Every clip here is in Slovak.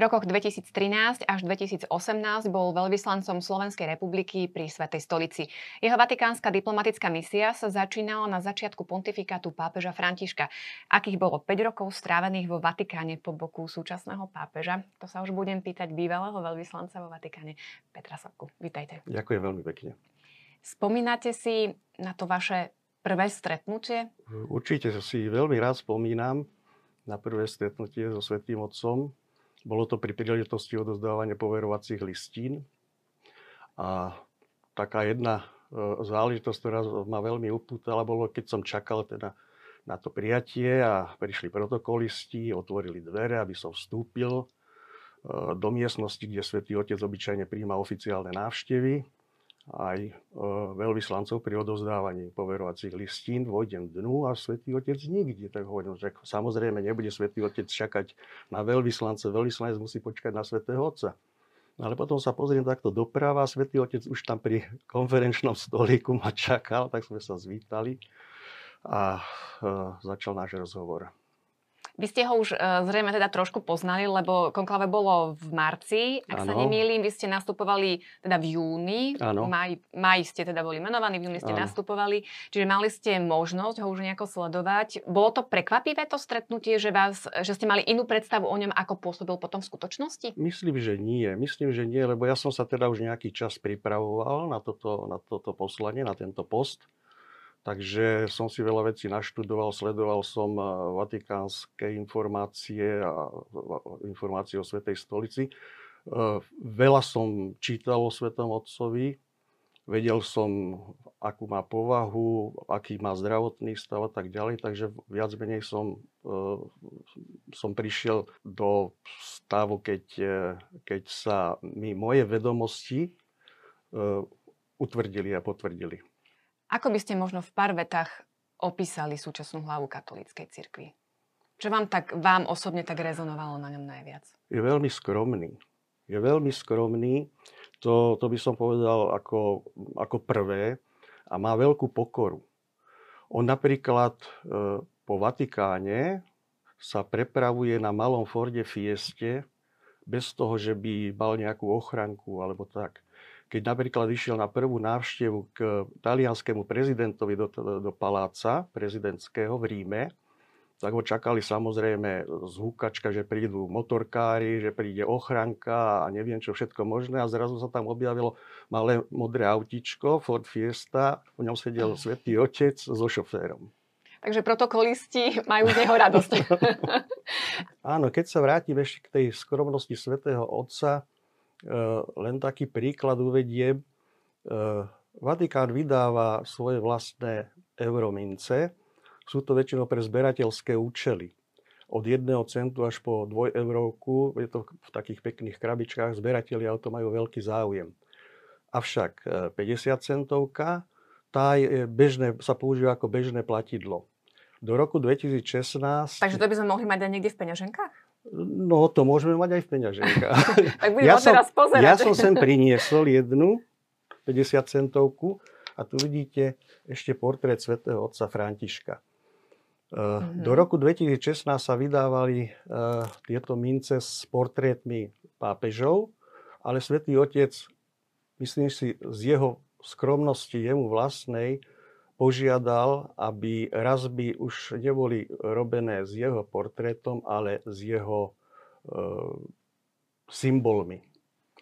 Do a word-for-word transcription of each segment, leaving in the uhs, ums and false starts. V rokoch dvetisíctrinásť až dvetisícosemnásť bol veľvyslancom Slovenskej republiky pri Svätej stolici. Jeho vatikánska diplomatická misia sa začínala na začiatku pontifikátu pápeža Františka. Akých bolo päť rokov strávených vo Vatikáne po boku súčasného pápeža? To sa už budem pýtať bývalého veľvyslanca vo Vatikáne Petra Savku. Vítajte. Ďakujem veľmi pekne. Spomínate si na to vaše prvé stretnutie? Určite si veľmi rád spomínam na prvé stretnutie so Svätým Otcom. Bolo to pri príležitosti odozdávania poverovacích listín. A taká jedna záležitosť, ktorá ma veľmi upútala, bolo, keď som čakal teda na to prijatie a prišli protokolisti, otvorili dvere, aby som vstúpil do miestnosti, kde Svätý Otec obyčajne prijíma oficiálne návštevy aj veľvyslancov pri odovzdávaní poverovacích listín. Vojdem dnu a Svätý Otec nikde. Tak hovorím, že samozrejme nebude Svätý Otec čakať na veľvyslance. Veľvyslanec musí počkať na Svätého Otca. Ale potom sa pozriem takto doprava. Svätý Otec už tam pri konferenčnom stolíku ma čakal, tak sme sa zvítali a začal náš rozhovor. Vy ste ho už zrejme teda trošku poznali, lebo konkláve bolo v marci. Ak ano. Sa nemýlim, vy ste nastupovali teda v júni. Maj, maj ste teda boli menovaní, v júni ste ano. nastupovali. Čiže mali ste možnosť ho už nejako sledovať. Bolo to prekvapivé to stretnutie, že, vás, že ste mali inú predstavu o ňom, ako pôsobil potom v skutočnosti? Myslím, že nie. Myslím, že nie, lebo ja som sa teda už nejaký čas pripravoval na toto, na toto poslanie, na tento post. Takže som si veľa vecí naštudoval, sledoval som vatikánske informácie a informácie o Svätej stolici. Veľa som čítal o Svätom Otcovi, vedel som, akú má povahu, aký má zdravotný stav a tak ďalej. Takže viac menej som, som prišiel do stavu, keď, keď sa mi moje vedomosti utvrdili a potvrdili. Ako by ste možno v pár vetách opísali súčasnú hlavu katolíckej cirkvi? Čo vám, tak, vám osobne tak rezonovalo na ňom najviac? Je veľmi skromný. Je veľmi skromný, to, to by som povedal ako, ako prvé, a má veľkú pokoru. On napríklad e, po Vatikáne sa prepravuje na malom Forde Fieste bez toho, že by mal nejakú ochranku alebo tak. Keď napríklad išiel na prvú návštevu k talianskému prezidentovi do, do paláca prezidentského v Ríme, tak ho čakali samozrejme zhúkačka, že prídu motorkári, že príde ochranka a neviem čo všetko možné. A zrazu sa tam objavilo malé modré autičko, Ford Fiesta, v ňom sedel Svätý Otec so šoférom. Takže protokolisti majú z neho radosť. Áno, keď sa vrátim ešte k tej skromnosti Svätého Otca, len taký príklad uvediem. Vatikán vydáva svoje vlastné euromince. Sú to väčšinou pre zberateľské účely. Od jedného centu až po dvoj eurovku, je to v takých pekných krabičkách, zberatelia o to majú veľký záujem. Avšak päťdesiatcentovka, tá je bežné, sa používa ako bežné platidlo. Do roku dvetisícšestnásť... Takže to by sme mohli mať aj niekde v peňaženkách? No, to môžeme mať aj v peňaženkách. Tak budem ja som, teraz pozerať. Ja som sem priniesol jednu päťdesiatcentovku a tu vidíte ešte portrét Svätého Otca Františka. Uh, mm-hmm. Do roku dvetisícšestnásť sa vydávali uh, tieto mince s portrétmi pápežov, ale Svätý Otec, myslím si, z jeho skromnosti jemu vlastnej požiadal, aby razby už neboli robené s jeho portrétom, ale s jeho e, symbolmi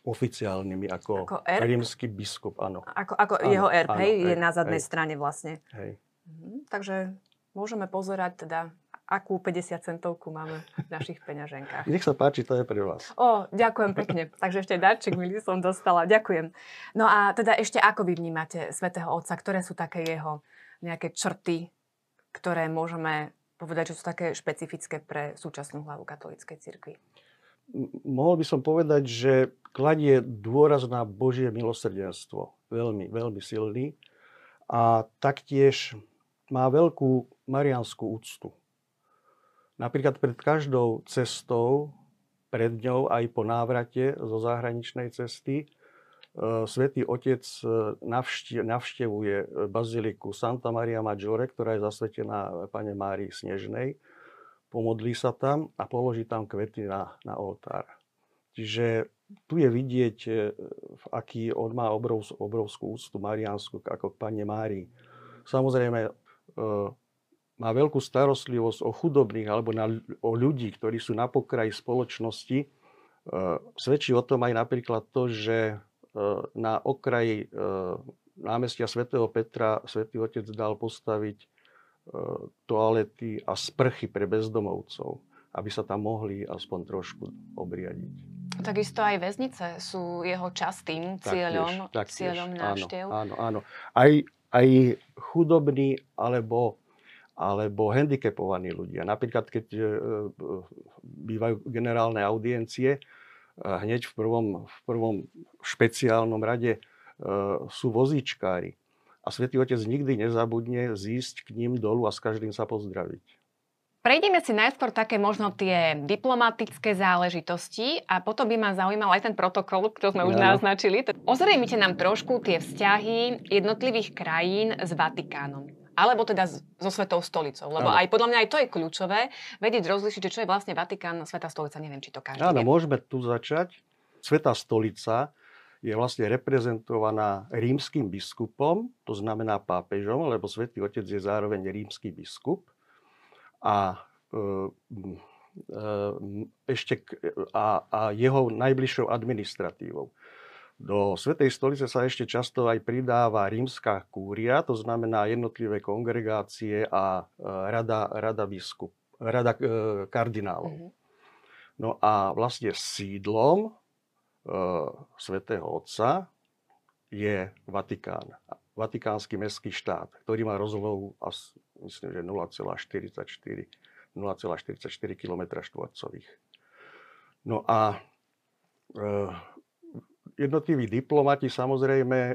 oficiálnymi, ako, ako rímsky biskup. Áno. Ako, ako áno, jeho erb, áno, hej, hej, je na zadnej hej, strane vlastne. Hej. Mhm, takže môžeme pozerať teda, akú päťdesiatcentovku máme v našich peňaženkách. Nech sa páči, to je pre vás. Ó, ďakujem pekne. Takže ešte darček milý som dostala. Ďakujem. No a teda ešte ako vy vnímate Svätého Otca? Ktoré sú také jeho nejaké črty, ktoré môžeme povedať, že sú také špecifické pre súčasnú hlavu katolíckej cirkvi? Mohol by som povedať, že kladie dôraz na Božie milosrdenstvo. Veľmi, veľmi silný. A taktiež má veľkú mariánsku úctu. Napríklad pred každou cestou, pred ňou aj po návrate zo zahraničnej cesty, Svätý Otec navštevuje baziliku Santa Maria Maggiore, ktorá je zasvetená Panne Márii Snežnej. Pomodlí sa tam a položí tam kvety na, na oltár. Čiže tu je vidieť, aký on má obrovskú, obrovskú úctu mariánsku, ako k Panne Márii. Samozrejme, má veľkú starostlivosť o chudobných alebo na, o ľudí, ktorí sú na pokraji spoločnosti. Svedčí o tom aj napríklad to, že na okraji námestia svätého Petra svätý Otec dal postaviť toalety a sprchy pre bezdomovcov, aby sa tam mohli aspoň trošku obriadiť. Takisto aj väznice sú jeho častým cieľom, tak tiež, tak tiež. cieľom návštev. Áno, áno, áno. Aj, aj chudobní alebo, alebo handicapovaní ľudia. Napríklad, keď e, bývajú generálne audiencie, hneď v prvom, v prvom špeciálnom rade e, sú vozíčkári. A Svätý Otec nikdy nezabudne zísť k ním dolu a s každým sa pozdraviť. Prejdeme si najskôr také možno tie diplomatické záležitosti a potom by ma zaujímal aj ten protokol, ktorý sme už no. naznačili. Ozrejmite nám trošku tie vzťahy jednotlivých krajín s Vatikánom. Alebo teda so Svätou stolicou. Lebo no. aj podľa mňa aj to je kľúčové, vedieť rozlišiť, čo je vlastne Vatikán, Svätá stolica. Neviem, či to každý Áno, vie. Môžeme tu začať. Svätá stolica je vlastne reprezentovaná rímskym biskupom, to znamená pápežom, lebo Svätý Otec je zároveň rímsky biskup. A, ešte, a, a jeho najbližšou administratívou. Do Svätej stolice sa ešte často aj pridáva rímska kúria, to znamená jednotlivé kongregácie a rada, rada, biskup, rada kardinálov. No a vlastne sídlom Svätého Otca je Vatikán. Vatikánsky mestský štát, ktorý má rozlohu asi myslím, že nula celá štyridsaťštyri kilometra štvorcových. No a e, jednotliví diplomati samozrejme e,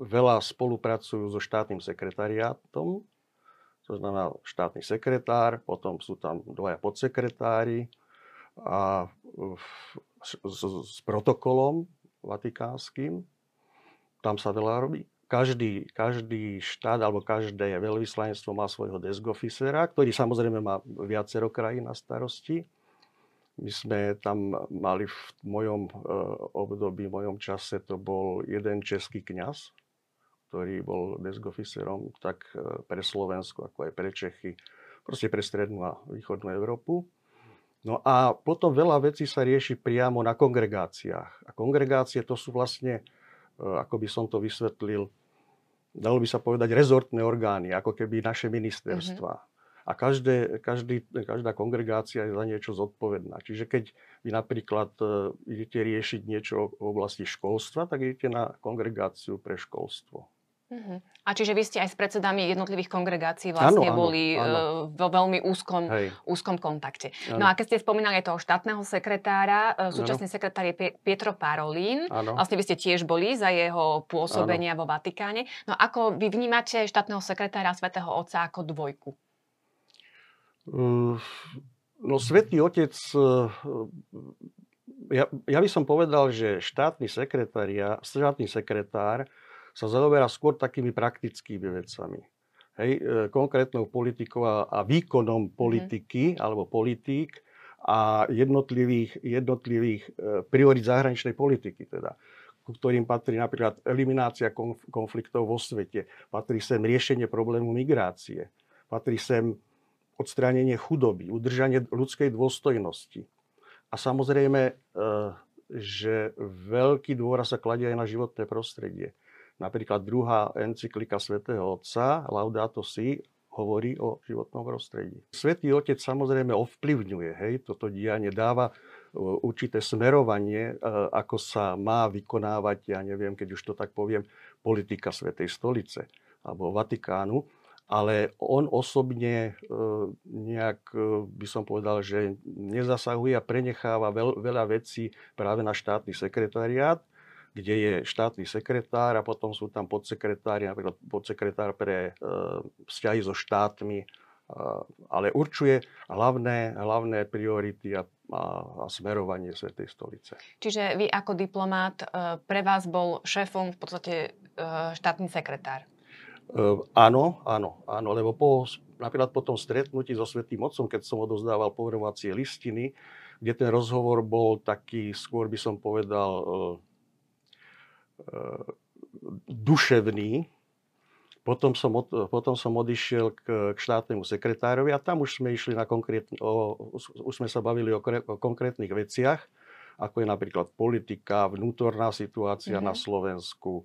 veľa spolupracujú so štátnym sekretariátom, to znamená štátny sekretár, potom sú tam dvaja podsekretári a e, s, s, s protokolom vatikánskym, tam sa veľa robí. Každý, každý štát alebo každé veľvyslanectvo má svojho deskofisera, ktorý samozrejme má viacero krajín na starosti. My sme tam mali v mojom období, v mojom čase, to bol jeden český kňaz, ktorý bol deskofiserom tak pre Slovensko, ako aj pre Čechy, proste pre strednú a východnú Európu. No a potom veľa vecí sa rieši priamo na kongregáciách. A kongregácie to sú vlastne, ako by som to vysvetlil, dalo by sa povedať rezortné orgány, ako keby naše ministerstva. Mm-hmm. A každé, každý, každá kongregácia je za niečo zodpovedná. Čiže keď vy napríklad uh, idete riešiť niečo v oblasti školstva, tak idete na kongregáciu pre školstvo. Mm-hmm. A čiže vy ste aj s predsedami jednotlivých kongregácií vlastne ano, boli áno. vo veľmi úzkom, úzkom kontakte. Ano. No a keď ste spomínali toho štátneho sekretára, súčasný ano. sekretár je Pietro Parolin. Ano. Vlastne vy ste tiež boli za jeho pôsobenia ano. vo Vatikáne. No ako vy vnímate štátneho sekretára Svätého Otca ako dvojku? No Svätý Otec, ja, ja by som povedal, že štátny, štátny sekretár sa zaoberá skôr takými praktickými vecami. Hej, konkrétnou politikou a, a výkonom politiky mm. alebo politík a jednotlivých, jednotlivých priorit zahraničnej politiky, teda, ktorým patrí napríklad eliminácia konf- konfliktov vo svete, patrí sem riešenie problému migrácie, patrí sem odstránenie chudoby, udržanie ľudskej dôstojnosti. A samozrejme, že veľký dôraz sa kladie aj na životné prostredie. Napríklad druhá encyklika Svätého Otca, Laudato Si, hovorí o životnom prostredí. Svätý Otec samozrejme ovplyvňuje, hej, toto dianie, dáva určité smerovanie, ako sa má vykonávať, ja neviem, keď už to tak poviem, politika Svätej stolice alebo Vatikánu, ale on osobne nejak, by som povedal, že nezasahuje a prenecháva veľ, veľa vecí práve na štátny sekretariát, kde je štátny sekretár a potom sú tam podsekretári, napríklad podsekretár pre e, vzťahy so štátmi, e, ale určuje hlavné, hlavné priority a, a, a smerovanie Svätej stolice. Čiže vy ako diplomát, e, pre vás bol šéfom v podstate e, štátny sekretár? E, áno, áno, áno, lebo po, napríklad po tom stretnutí so Svätým Otcom, keď som odovzdával poverovacie listiny, kde ten rozhovor bol taký, skôr by som povedal, duševný. Potom som, od, potom som odišiel k, k štátnemu sekretárovi a tam už sme išli na konkrétne, o, už sme sa bavili o, o konkrétnych veciach, ako je napríklad politika, vnútorná situácia mm-hmm. na Slovensku, e,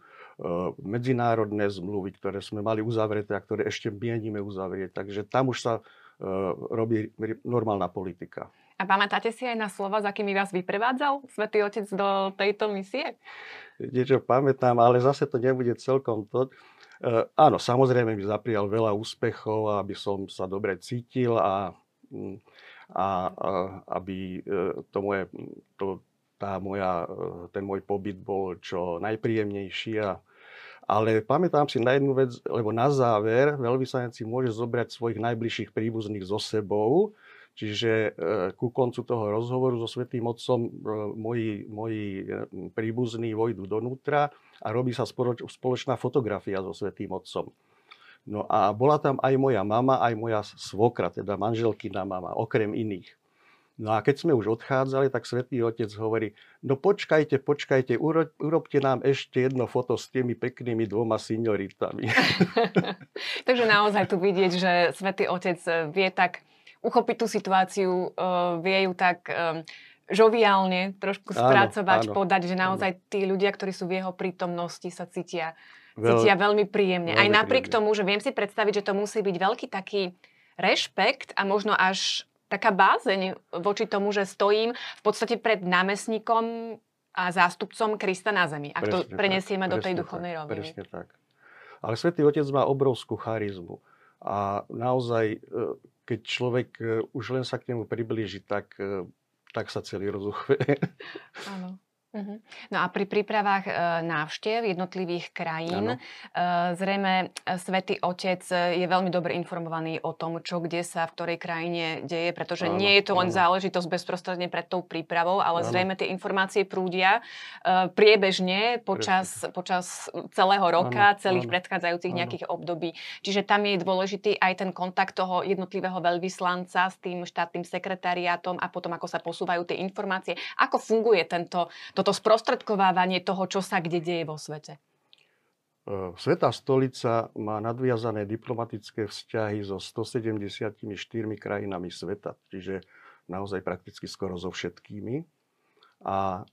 medzinárodné zmluvy, ktoré sme mali uzavreté a ktoré ešte mienime uzavrieť. Takže tam už sa e, robí normálna politika. A pamätáte si aj na slova, za akými vás vyprevádzal Svätý Otec do tejto misie? Niečo pamätám, ale zase to nebude celkom to. Uh, áno, samozrejme mi zaprijal veľa úspechov, aby som sa dobre cítil a, a, a aby to moje, to, tá moja, ten môj pobyt bol čo najpríjemnejší. A, ale pamätám si na jednu vec, lebo na záver veľvyslanec si môže zobrať svojich najbližších príbuzných so sebou. Čiže ku koncu toho rozhovoru so Svätým Otcom moji, moji príbuzní vojdu donútra a robí sa spoločná fotografia so Svätým Otcom. No a bola tam aj moja mama, aj moja svokra, teda manželkina mama, okrem iných. No a keď sme už odchádzali, tak Svätý Otec hovorí, no počkajte, počkajte, urob, urobte nám ešte jedno foto s tými peknými dvoma signoritami. Takže naozaj tu vidieť, že Svätý Otec vie tak uchopiť tú situáciu, uh, vie ju tak um, žoviálne trošku spracovať, áno, áno, podať, že naozaj tí ľudia, ktorí sú v jeho prítomnosti, sa cítia, Veľ... cítia veľmi príjemne. Veľmi aj napriek príjemne. Tomu, že viem si predstaviť, že to musí byť veľký taký rešpekt a možno až taká bázeň voči tomu, že stojím v podstate pred námestníkom a zástupcom Krista na zemi. Ak presne to prenesieme tak, do tej duchovnej roviny. Presne tak. Ale Svätý Otec má obrovskú charizmu a naozaj... Uh, keď človek už len sa k nemu priblíži, tak, tak sa celý rozuchve. Áno. Uh-huh. No a pri prípravách návštev jednotlivých krajín, ano. Zrejme Svätý Otec je veľmi dobre informovaný o tom, čo kde sa v ktorej krajine deje, pretože ano, nie je to len ano. záležitosť bezprostredne pred tou prípravou, ale ano. zrejme tie informácie prúdia priebežne počas, počas celého roka, ano, celých ano, predchádzajúcich ano. nejakých období. Čiže tam je dôležitý aj ten kontakt toho jednotlivého veľvyslanca s tým štátnym sekretariátom a potom ako sa posúvajú tie informácie, ako funguje tento to sprostredkovávanie toho, čo sa kde deje vo svete. Svätá stolica má nadviazané diplomatické vzťahy so stosedemdesiatštyri krajinami sveta, čiže naozaj prakticky skoro so všetkými. A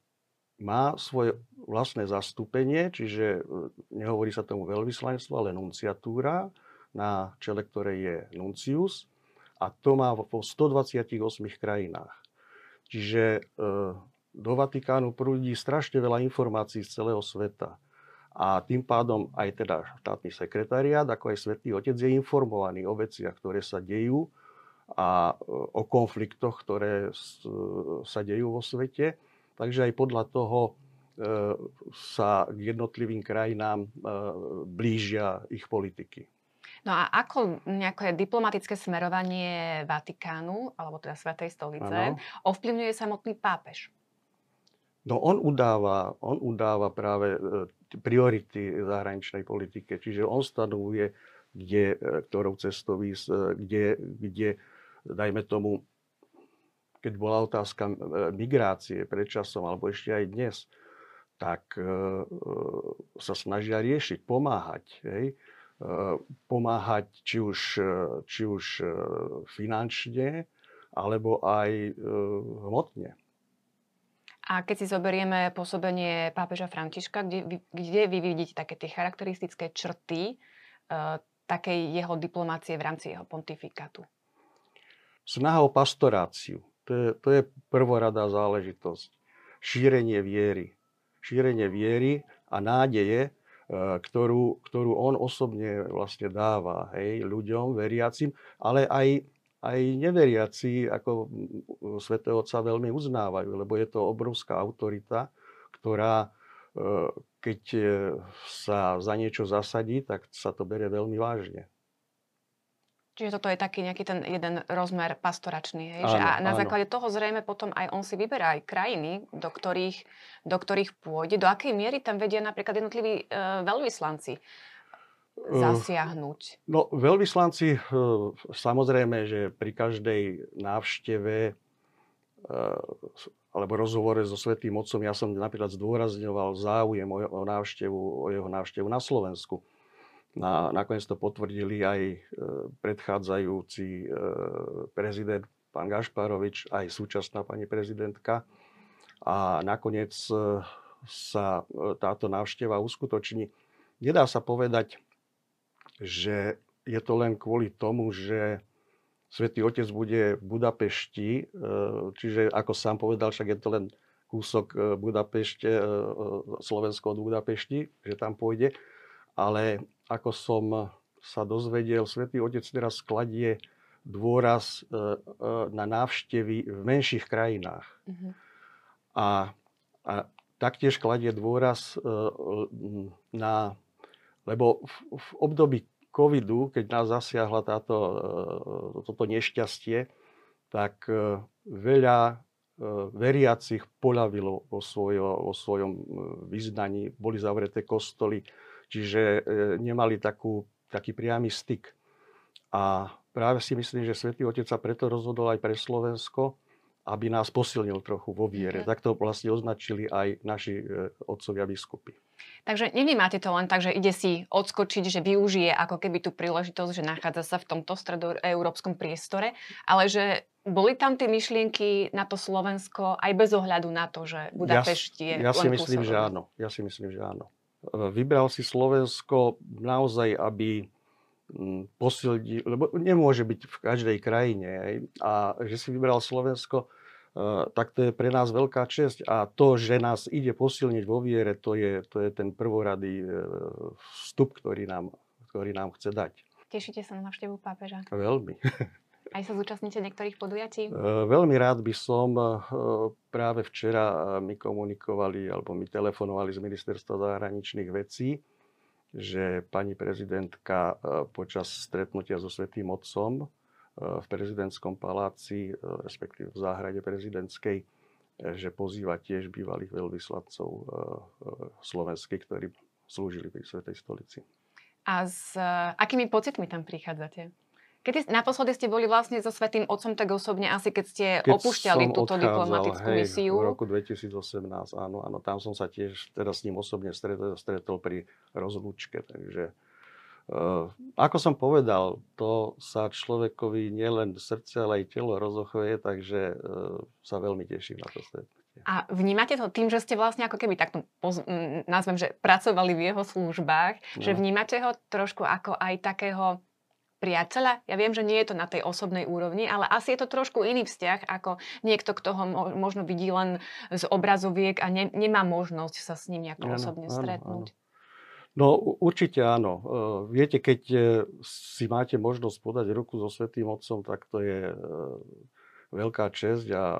má svoje vlastné zastúpenie, čiže nehovorí sa tomu veľvyslanectvo, ale nunciatúra, na čele ktorej je nuncius. A to má po stodvadsiatich ôsmich krajinách. Čiže... do Vatikánu prúdi strašne veľa informácií z celého sveta. A tým pádom aj teda štátny sekretariát, ako aj Svätý Otec je informovaný o veciach, ktoré sa dejú a o konfliktoch, ktoré sa dejú vo svete. Takže aj podľa toho sa k jednotlivým krajinám blížia ich politiky. No a ako nejaké diplomatické smerovanie Vatikánu, alebo teda Svätej stolice, ano. ovplyvňuje samotný pápež? No on udáva, on udáva práve priority zahraničnej politike. Čiže on stanovuje, kde, ktorou cestou ísť, kde, kde, dajme tomu, keď bola otázka migrácie predčasom, alebo ešte aj dnes, tak sa snažia riešiť, pomáhať. Hej? Pomáhať či už, či už finančne, alebo aj hmotne. A keď si zoberieme pôsobenie pápeža Františka, kde, kde vy vidíte také tie charakteristické črty e, takej jeho diplomácie v rámci jeho pontifikátu? Snaha o pastoráciu. To je, to je prvoradá záležitosť. Šírenie viery. Šírenie viery a nádeje, e, ktorú, ktorú on osobne vlastne dáva, hej, ľuďom, veriacim, ale aj... Aj neveriaci ako Svätého Otca veľmi uznávajú, lebo je to obrovská autorita, ktorá keď sa za niečo zasadí, tak sa to berie veľmi vážne. Čiže toto je taký nejaký ten jeden rozmer pastoračný. Hej? Áno, že a na áno. základe toho zrejme potom aj on si vyberá aj krajiny, do ktorých, do ktorých pôjde. Do akej miery tam vedia napríklad jednotliví e, veľvyslanci zasiahnuť? No, veľvyslanci, samozrejme, že pri každej návšteve alebo rozhovore so Svätým Otcom, ja som napríklad zdôrazňoval záujem o návštevu, o jeho návštevu na Slovensku. Na, nakoniec to potvrdili aj predchádzajúci prezident, pán Gašparovič, aj súčasná pani prezidentka. A nakoniec sa táto návšteva uskutoční. Nedá sa povedať, že je to len kvôli tomu, že Svätý Otec bude v Budapešti, čiže ako sám povedal, však je to len kúsok Budapešte, Slovensko od Budapešti, že tam pôjde. Ale ako som sa dozvedel, Svätý Otec teraz kladie dôraz na návštevy v menších krajinách. Uh-huh. A, a taktiež kladie dôraz na... Lebo v, v období covidu, keď nás zasiahla táto, toto nešťastie, tak veľa veriacich poľavilo o, svojo, o svojom vyznaní, boli zavreté kostoly, čiže nemali takú, taký priamy styk. A práve si myslím, že Svätý Otec sa preto rozhodol aj pre Slovensko, aby nás posilnil trochu vo viere. Tak to vlastne označili aj naši otcovia biskupy. Takže nevnímáte to len tak, že ide si odskočiť, že využije ako keby tú príležitosť, že nachádza sa v tomto stredoeurópskom priestore, ale že boli tam tie myšlienky na to Slovensko aj bez ohľadu na to, že Budapešť je len kúsok. Ja si myslím, že áno. Ja si myslím, že áno. Vybral si Slovensko naozaj, aby posilnil, lebo nemôže byť v každej krajine. Aj, a že si vybral Slovensko, tak to je pre nás veľká česť a to, že nás ide posilniť vo viere, to je, to je ten prvoradý vstup, ktorý nám, ktorý nám chce dať. Tešíte sa na návštevu pápeža? Veľmi. Aj sa zúčastníte niektorých podujatí? Veľmi rád by som. Práve včera mi komunikovali alebo mi telefonovali z Ministerstva zahraničných vecí, že pani prezidentka počas stretnutia so Svätým Otcom v prezidentskom paláci, respektíve v záhrade prezidentskej, že pozýva tiež bývalých veľvyslancov slovenských, ktorí slúžili pri Svätej Stolici. A s akými pocitmi tam prichádzate? Kedy naposledy ste boli vlastne so Svätým Otcom tak osobne, asi keď ste keď opúšťali túto odchádzal, diplomatickú hej, misiu? V roku dvetisíc osemnásť, áno, áno, tam som sa tiež teraz s ním osobne stretol, stretol pri rozlúčke, takže... Uh, ako som povedal, to sa človekovi nielen srdce, ale aj telo rozochveje, takže uh, sa veľmi teším na to stretnutie. A vnímate to tým, že ste vlastne ako keby takto poz- m- nazvem, že pracovali v jeho službách, no. Že vnímate ho trošku ako aj takého priateľa? Ja viem, že nie je to na tej osobnej úrovni, ale asi je to trošku iný vzťah ako niekto, kto ho mo- možno vidí len z obrazoviek a ne- nemá možnosť sa s ním nejako ano, osobne ano, stretnúť. Ano. No určite áno. Viete, keď si máte možnosť podať ruku so Svätým Otcom, tak to je veľká česť a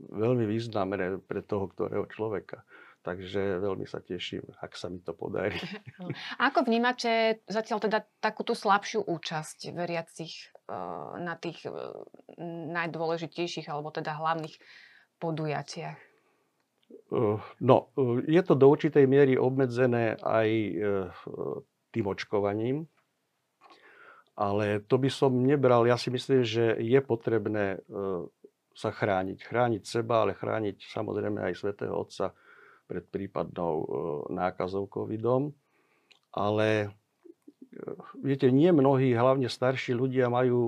veľmi významné pre toho, ktorého človeka. Takže veľmi sa teším, ak sa mi to podarí. A ako vnímate zatiaľ teda takúto slabšiu účasť veriacich na tých najdôležitejších alebo teda hlavných podujatiach? No, je to do určitej miery obmedzené aj tým očkovaním, ale to by som nebral. Ja si myslím, že je potrebné sa chrániť. Chrániť seba, ale chrániť samozrejme aj Svätého Otca pred prípadnou nákazou covidom. Ale viete, nie mnohí, hlavne starší ľudia majú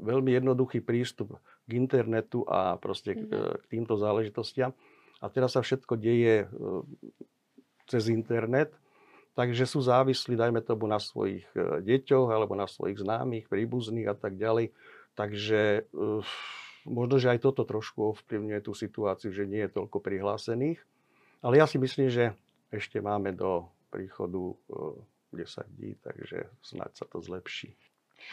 veľmi jednoduchý prístup k internetu a proste k týmto záležitostiam. A teraz sa všetko deje cez internet, takže sú závislí, dajme tomu, na svojich deťoch alebo na svojich známych, príbuzných a tak ďalej. Takže možno, že aj toto trošku ovplyvňuje tú situáciu, že nie je toľko prihlásených. Ale ja si myslím, že ešte máme do príchodu desať dní, takže snáď sa to zlepší.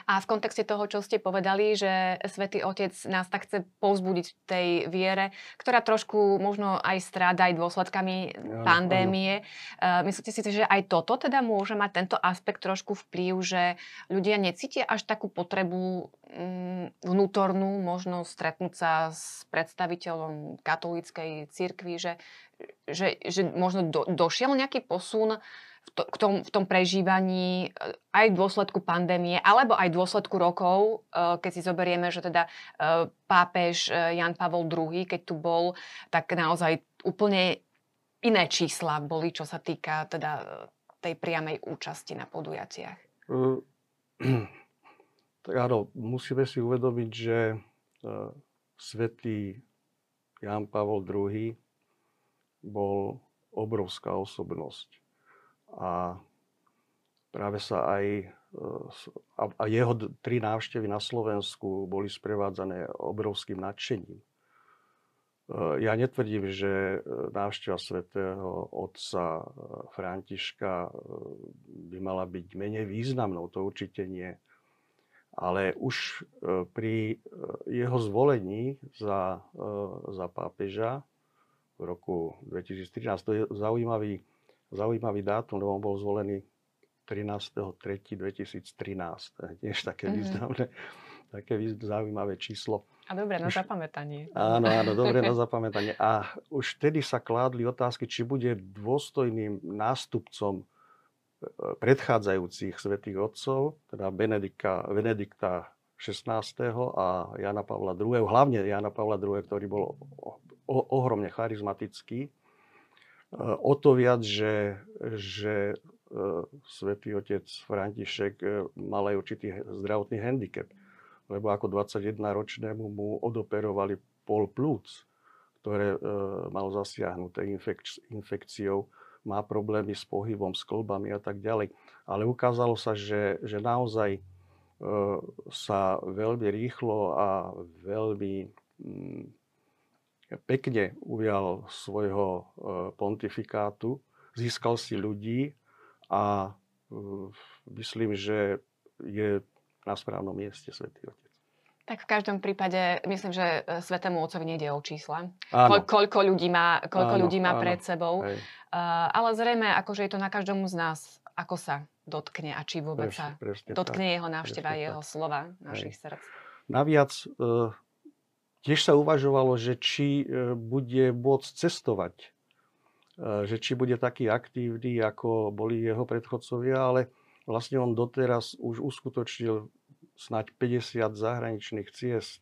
A v kontexte toho, čo ste povedali, že Svätý Otec nás tak chce povzbudiť v tej viere, ktorá trošku možno aj stráda aj dôsledkami ja, pandémie. Áno. Myslíte si, že aj toto teda môže mať tento aspekt trošku vplyv, že ľudia necítia až takú potrebu vnútornú, možno stretnúť sa s predstaviteľom katolíckej cirkvi, že, že, že možno do, došiel nejaký posun to, k tom, v tom prežívaní aj v dôsledku pandémie, alebo aj v dôsledku rokov, keď si zoberieme, že teda pápež Ján Pavol druhý, keď tu bol, tak naozaj úplne iné čísla boli, čo sa týka teda tej priamej účasti na podujatiach. Uh, tak áno, musíme si uvedomiť, že uh, svätý Ján Pavol druhý bol obrovská osobnosť. A práve sa aj a jeho tri návštevy na Slovensku boli sprevádzané obrovským nadšením. Ja netvrdím, že návšteva svätého otca Františka by mala byť menej významnou, to určite nie. Ale už pri jeho zvolení za, za pápeža v roku dvetisíctrinásť, to je zaujímavý Zaujímavý dátum, lebo on bol zvolený trinásteho tretieho dvetisíctrinásť. Tiež také mm-hmm. významné, také zaujímavé číslo. A dobre na už, zapamätanie. Áno, áno, dobre na zapamätanie. A už vtedy sa kládli otázky, či bude dôstojným nástupcom predchádzajúcich svätých otcov, teda Benedika, Benedikta šestnásteho a Jána Pavla druhého, hlavne Jána Pavla druhého, ktorý bol ohromne charizmatický. O to viac, že, že svätý otec František mal aj určitý zdravotný handicap, lebo ako dvadsaťjedenročnému mu odoperovali pol plúc, ktoré mal zasiahnuté infek- infekciou, má problémy s pohybom, s kĺbami a tak ďalej. Ale ukázalo sa, že, že naozaj sa veľmi rýchlo a veľmi mm, pekne ujal svojho pontifikátu, získal si ľudí a myslím, že je na správnom mieste svätý otec. Tak v každom prípade myslím, že svätému otcovi nejde o čísla. Ko- koľko ľudí má, koľko áno, ľudí má pred sebou. Hej. Ale zrejme, akože je to na každom z nás, ako sa dotkne a či vôbec sa dotkne tak, jeho návšteva, jeho tak. slova našich hej. srdc. Naviac... E- Tiež sa uvažovalo, že či bude môcť cestovať, že či bude taký aktívny, ako boli jeho predchodcovia, ale vlastne on doteraz už uskutočnil snáď päťdesiat zahraničných ciest,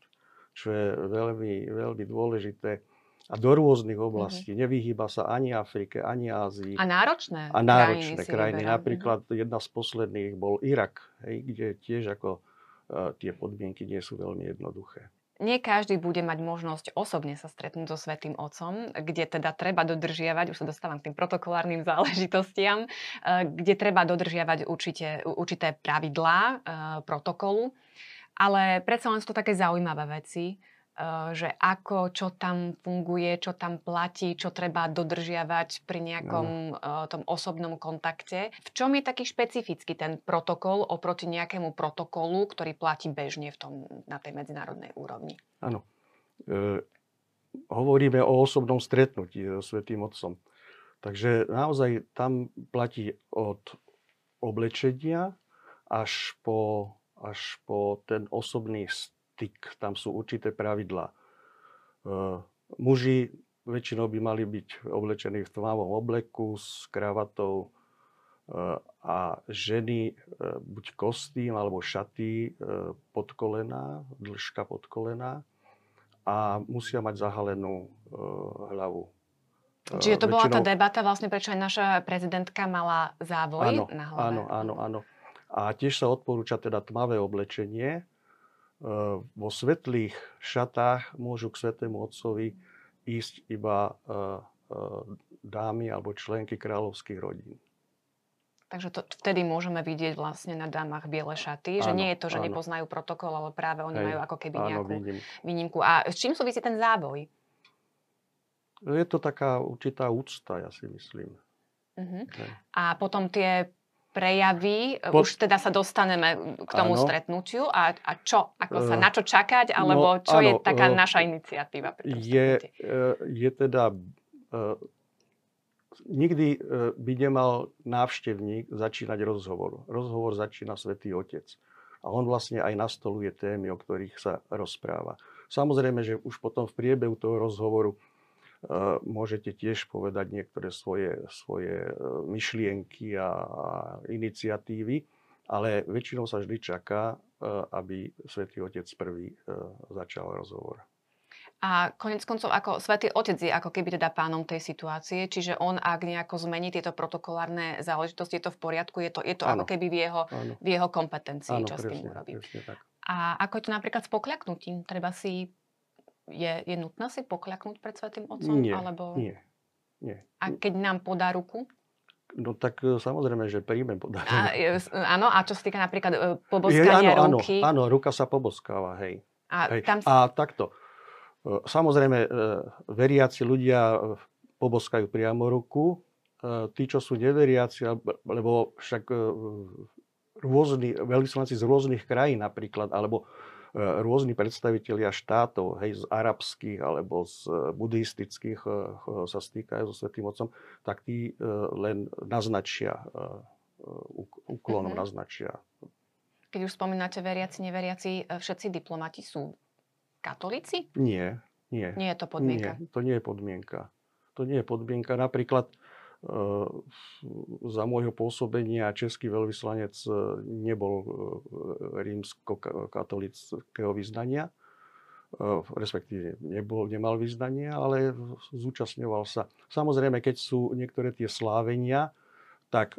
čo je veľmi, veľmi dôležité. A do rôznych oblastí. Mm-hmm. Nevyhýba sa ani Afrike, ani Ázii. A náročné, a náročné krajiny. krajiny. Napríklad jedna z posledných bol Irak, hej, kde tiež ako uh, tie podmienky nie sú veľmi jednoduché. Nie každý bude mať možnosť osobne sa stretnúť so Svätým Otcom, kde teda treba dodržiavať, už sa dostávam k tým protokolárnym záležitostiam, kde treba dodržiavať určite, určité pravidlá protokolu, ale predsa len sú to také zaujímavé veci, že ako, čo tam funguje, čo tam platí, čo treba dodržiavať pri nejakom no. tom osobnom kontakte. V čom je taký špecifický ten protokol oproti nejakému protokolu, ktorý platí bežne v tom, na tej medzinárodnej úrovni? Áno. E, hovoríme o osobnom stretnutí so Svätým Otcom. Takže naozaj tam platí od oblečenia až po, až po ten osobný stretnutí. Tam sú určité pravidlá. Muži väčšinou by mali byť oblečení v tmavom obleku s kravatou a ženy buď kostým alebo šaty pod kolená, dĺžka pod kolená a musia mať zahalenú hlavu. Čiže to väčšinou... bola tá debata, vlastne prečo aj naša prezidentka mala závoj áno, na hlave. Áno, áno, áno. A tiež sa odporúča teda tmavé oblečenie. Vo svetlých šatách môžu k Svätému Otcovi ísť iba dámy alebo členky kráľovských rodín. Takže to, vtedy môžeme vidieť vlastne na dámach biele šaty, áno, že nie je to, že áno. nepoznajú protokol, ale práve oni Hej, majú ako keby áno, nejakú vidím. výnimku. A s čím súvisí ten závoj? Je to taká určitá úcta, ja si myslím. Uh-huh. A potom tie... prejavy, Pod... už teda sa dostaneme k tomu áno. stretnutiu a, a čo? Ako sa, na čo čakať? Alebo čo no, áno, je taká naša iniciatíva? Je, je teda uh, nikdy by nemal návštevník začínať rozhovor. Rozhovor začína Svätý Otec. A on vlastne aj nastoluje témy, o ktorých sa rozpráva. Samozrejme, že už potom v priebehu toho rozhovoru môžete tiež povedať niektoré svoje, svoje myšlienky a, a iniciatívy, ale väčšinou sa vždy čaká, aby Svätý Otec prvý začal rozhovor. A konec koncov, ako Svätý Otec je ako keby teda pánom tej situácie, čiže on, ak nejako zmení tieto protokolárne záležitosti, je to v poriadku, je to, je to ano, ako keby v jeho, v jeho kompetencii, ano, čo presne, s tým urobí. A ako je to napríklad s pokľaknutím? Treba si, je, je nutné si pokľaknúť pred Svätým Otcom? Nie, alebo... nie, nie. A keď nám podá ruku? No tak samozrejme, že príjmem podarenie. Áno, a čo sa týka napríklad poboskania ruky? Áno, áno, ruka sa poboskáva, hej. A, hej. Tam... a takto. Samozrejme, veriaci ľudia poboskajú priamo ruku. Tí, čo sú neveriaci, lebo však rôzni veľvyslanci z rôznych krajín napríklad, alebo rôzni predstavitelia štátov, hej, z arabských alebo z buddhistických sa stýkajú so Svätým Otcom, tak tí len naznačia, úklonom mm-hmm. naznačia. Keď už spomínate veriaci, neveriaci, všetci diplomati sú katolíci? Nie, nie. Nie je to podmienka? Nie, to nie je podmienka. To nie je podmienka. Napríklad e, za môjho pôsobenia český veľvyslanec nebol e, rímskokatolického vyznania. E, respektíve nebol, nemal vyznania, ale zúčastňoval sa. Samozrejme, keď sú niektoré tie slávenia, tak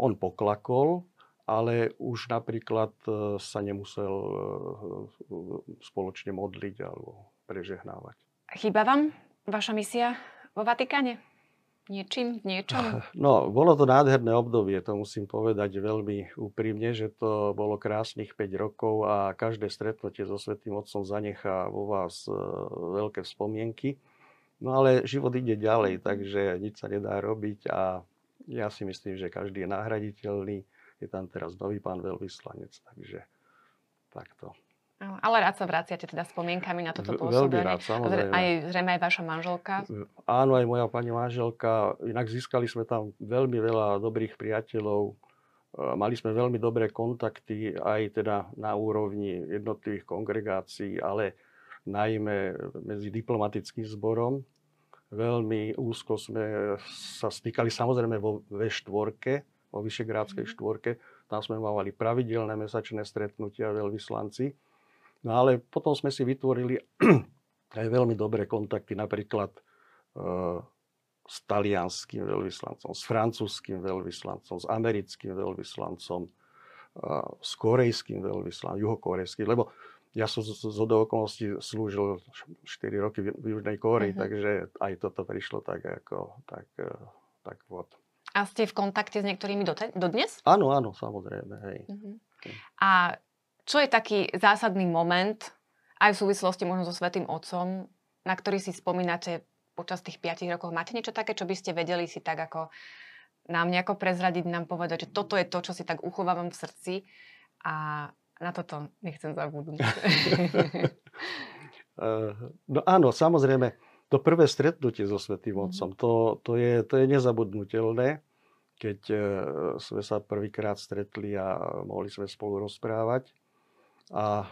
on poklakol, ale už napríklad sa nemusel spoločne modliť alebo prežehnávať. Chýba vám vaša misia vo Vatikáne? Niečím, niečom? No, bolo to nádherné obdobie, to musím povedať veľmi úprimne, že to bolo krásnych päť rokov a každé stretnutie so Svätým Otcom zanechá vo vás veľké spomienky. No ale život ide ďalej, takže nič sa nedá robiť a ja si myslím, že každý je nahraditeľný. Je tam teraz nový pán veľvyslanec, takže takto. Ale rád sa vraciate teda spomienkami na toto pôsobenie. Veľmi rád, samozrejme. Aj, zrejme aj vaša manželka. Áno, aj moja pani manželka. Inak získali sme tam veľmi veľa dobrých priateľov. Mali sme veľmi dobré kontakty aj teda na úrovni jednotlivých kongregácií, ale najmä medzi diplomatickým zborom. Veľmi úzko sme sa stýkali samozrejme vo vé štvorke, o Vyšegrádskej štvorke. Tam sme mávali pravidelné mesačné stretnutia veľvyslanci. No ale potom sme si vytvorili aj veľmi dobré kontakty napríklad e, s talianským veľvyslancom, s francúzským veľvyslancom, s americkým veľvyslancom, e, s korejským veľvyslancom, juhokorejským, lebo ja som z, z okolností slúžil štyri roky v, v Južnej Kórei, uh-huh. takže aj toto prišlo tak ako, tak, tak vod. A ste v kontakte s niektorými dote- dodnes? Áno, áno, samozrejme, hej. Uh-huh. Okay. A čo je taký zásadný moment, aj v súvislosti možno so Svätým Otcom, na ktorý si spomínate počas tých piatich rokov? Máte niečo také, čo by ste vedeli si tak ako nám nejako prezradiť, nám povedať, že toto je to, čo si tak uchovávam v srdci a na toto nechcem zabudnúť. No áno, samozrejme. To prvé stretnutie so Svätým Otcom, to, to, je, to je nezabudnutelné, keď sme sa prvýkrát stretli a mohli sme spolu rozprávať. A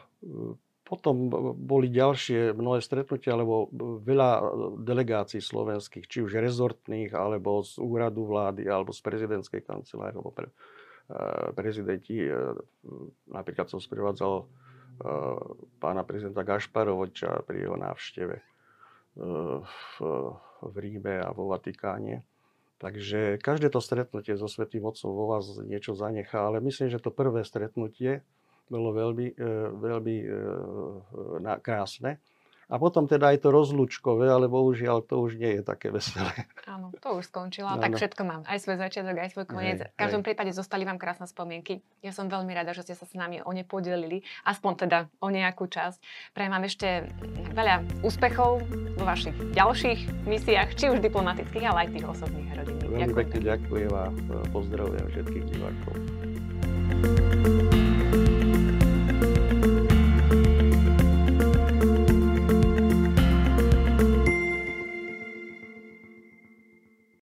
potom boli ďalšie mnohé stretnutia, lebo veľa delegácií slovenských, či už rezortných, alebo z úradu vlády, alebo z prezidentskej kancelárie, alebo pre, prezidenti, napríklad som sprevádzal pána prezidenta Gašparoviča pri jeho návšteve V, v Ríme a vo Vatikáne. Takže každé to stretnutie so Svätým Otcom vo vás niečo zanechá, ale myslím, že to prvé stretnutie bolo veľmi, veľmi krásne. A potom teda aj to rozlúčkové, ale bohužiaľ to už nie je také veselé. Áno, to už skončilo, no, tak no. Všetko mám. Aj svoj začiatok, aj svoj koniec. V každom hej. prípade zostali vám krásne spomienky. Ja som veľmi rada, že ste sa s nami o ne podelili. Aspoň teda o nejakú časť. Prajem vám ešte veľa úspechov vo vašich ďalších misiách, či už diplomatických, ale aj tých osobných a rodinných. Veľmi pekne ďakujem a pozdravujem všetkých divákov.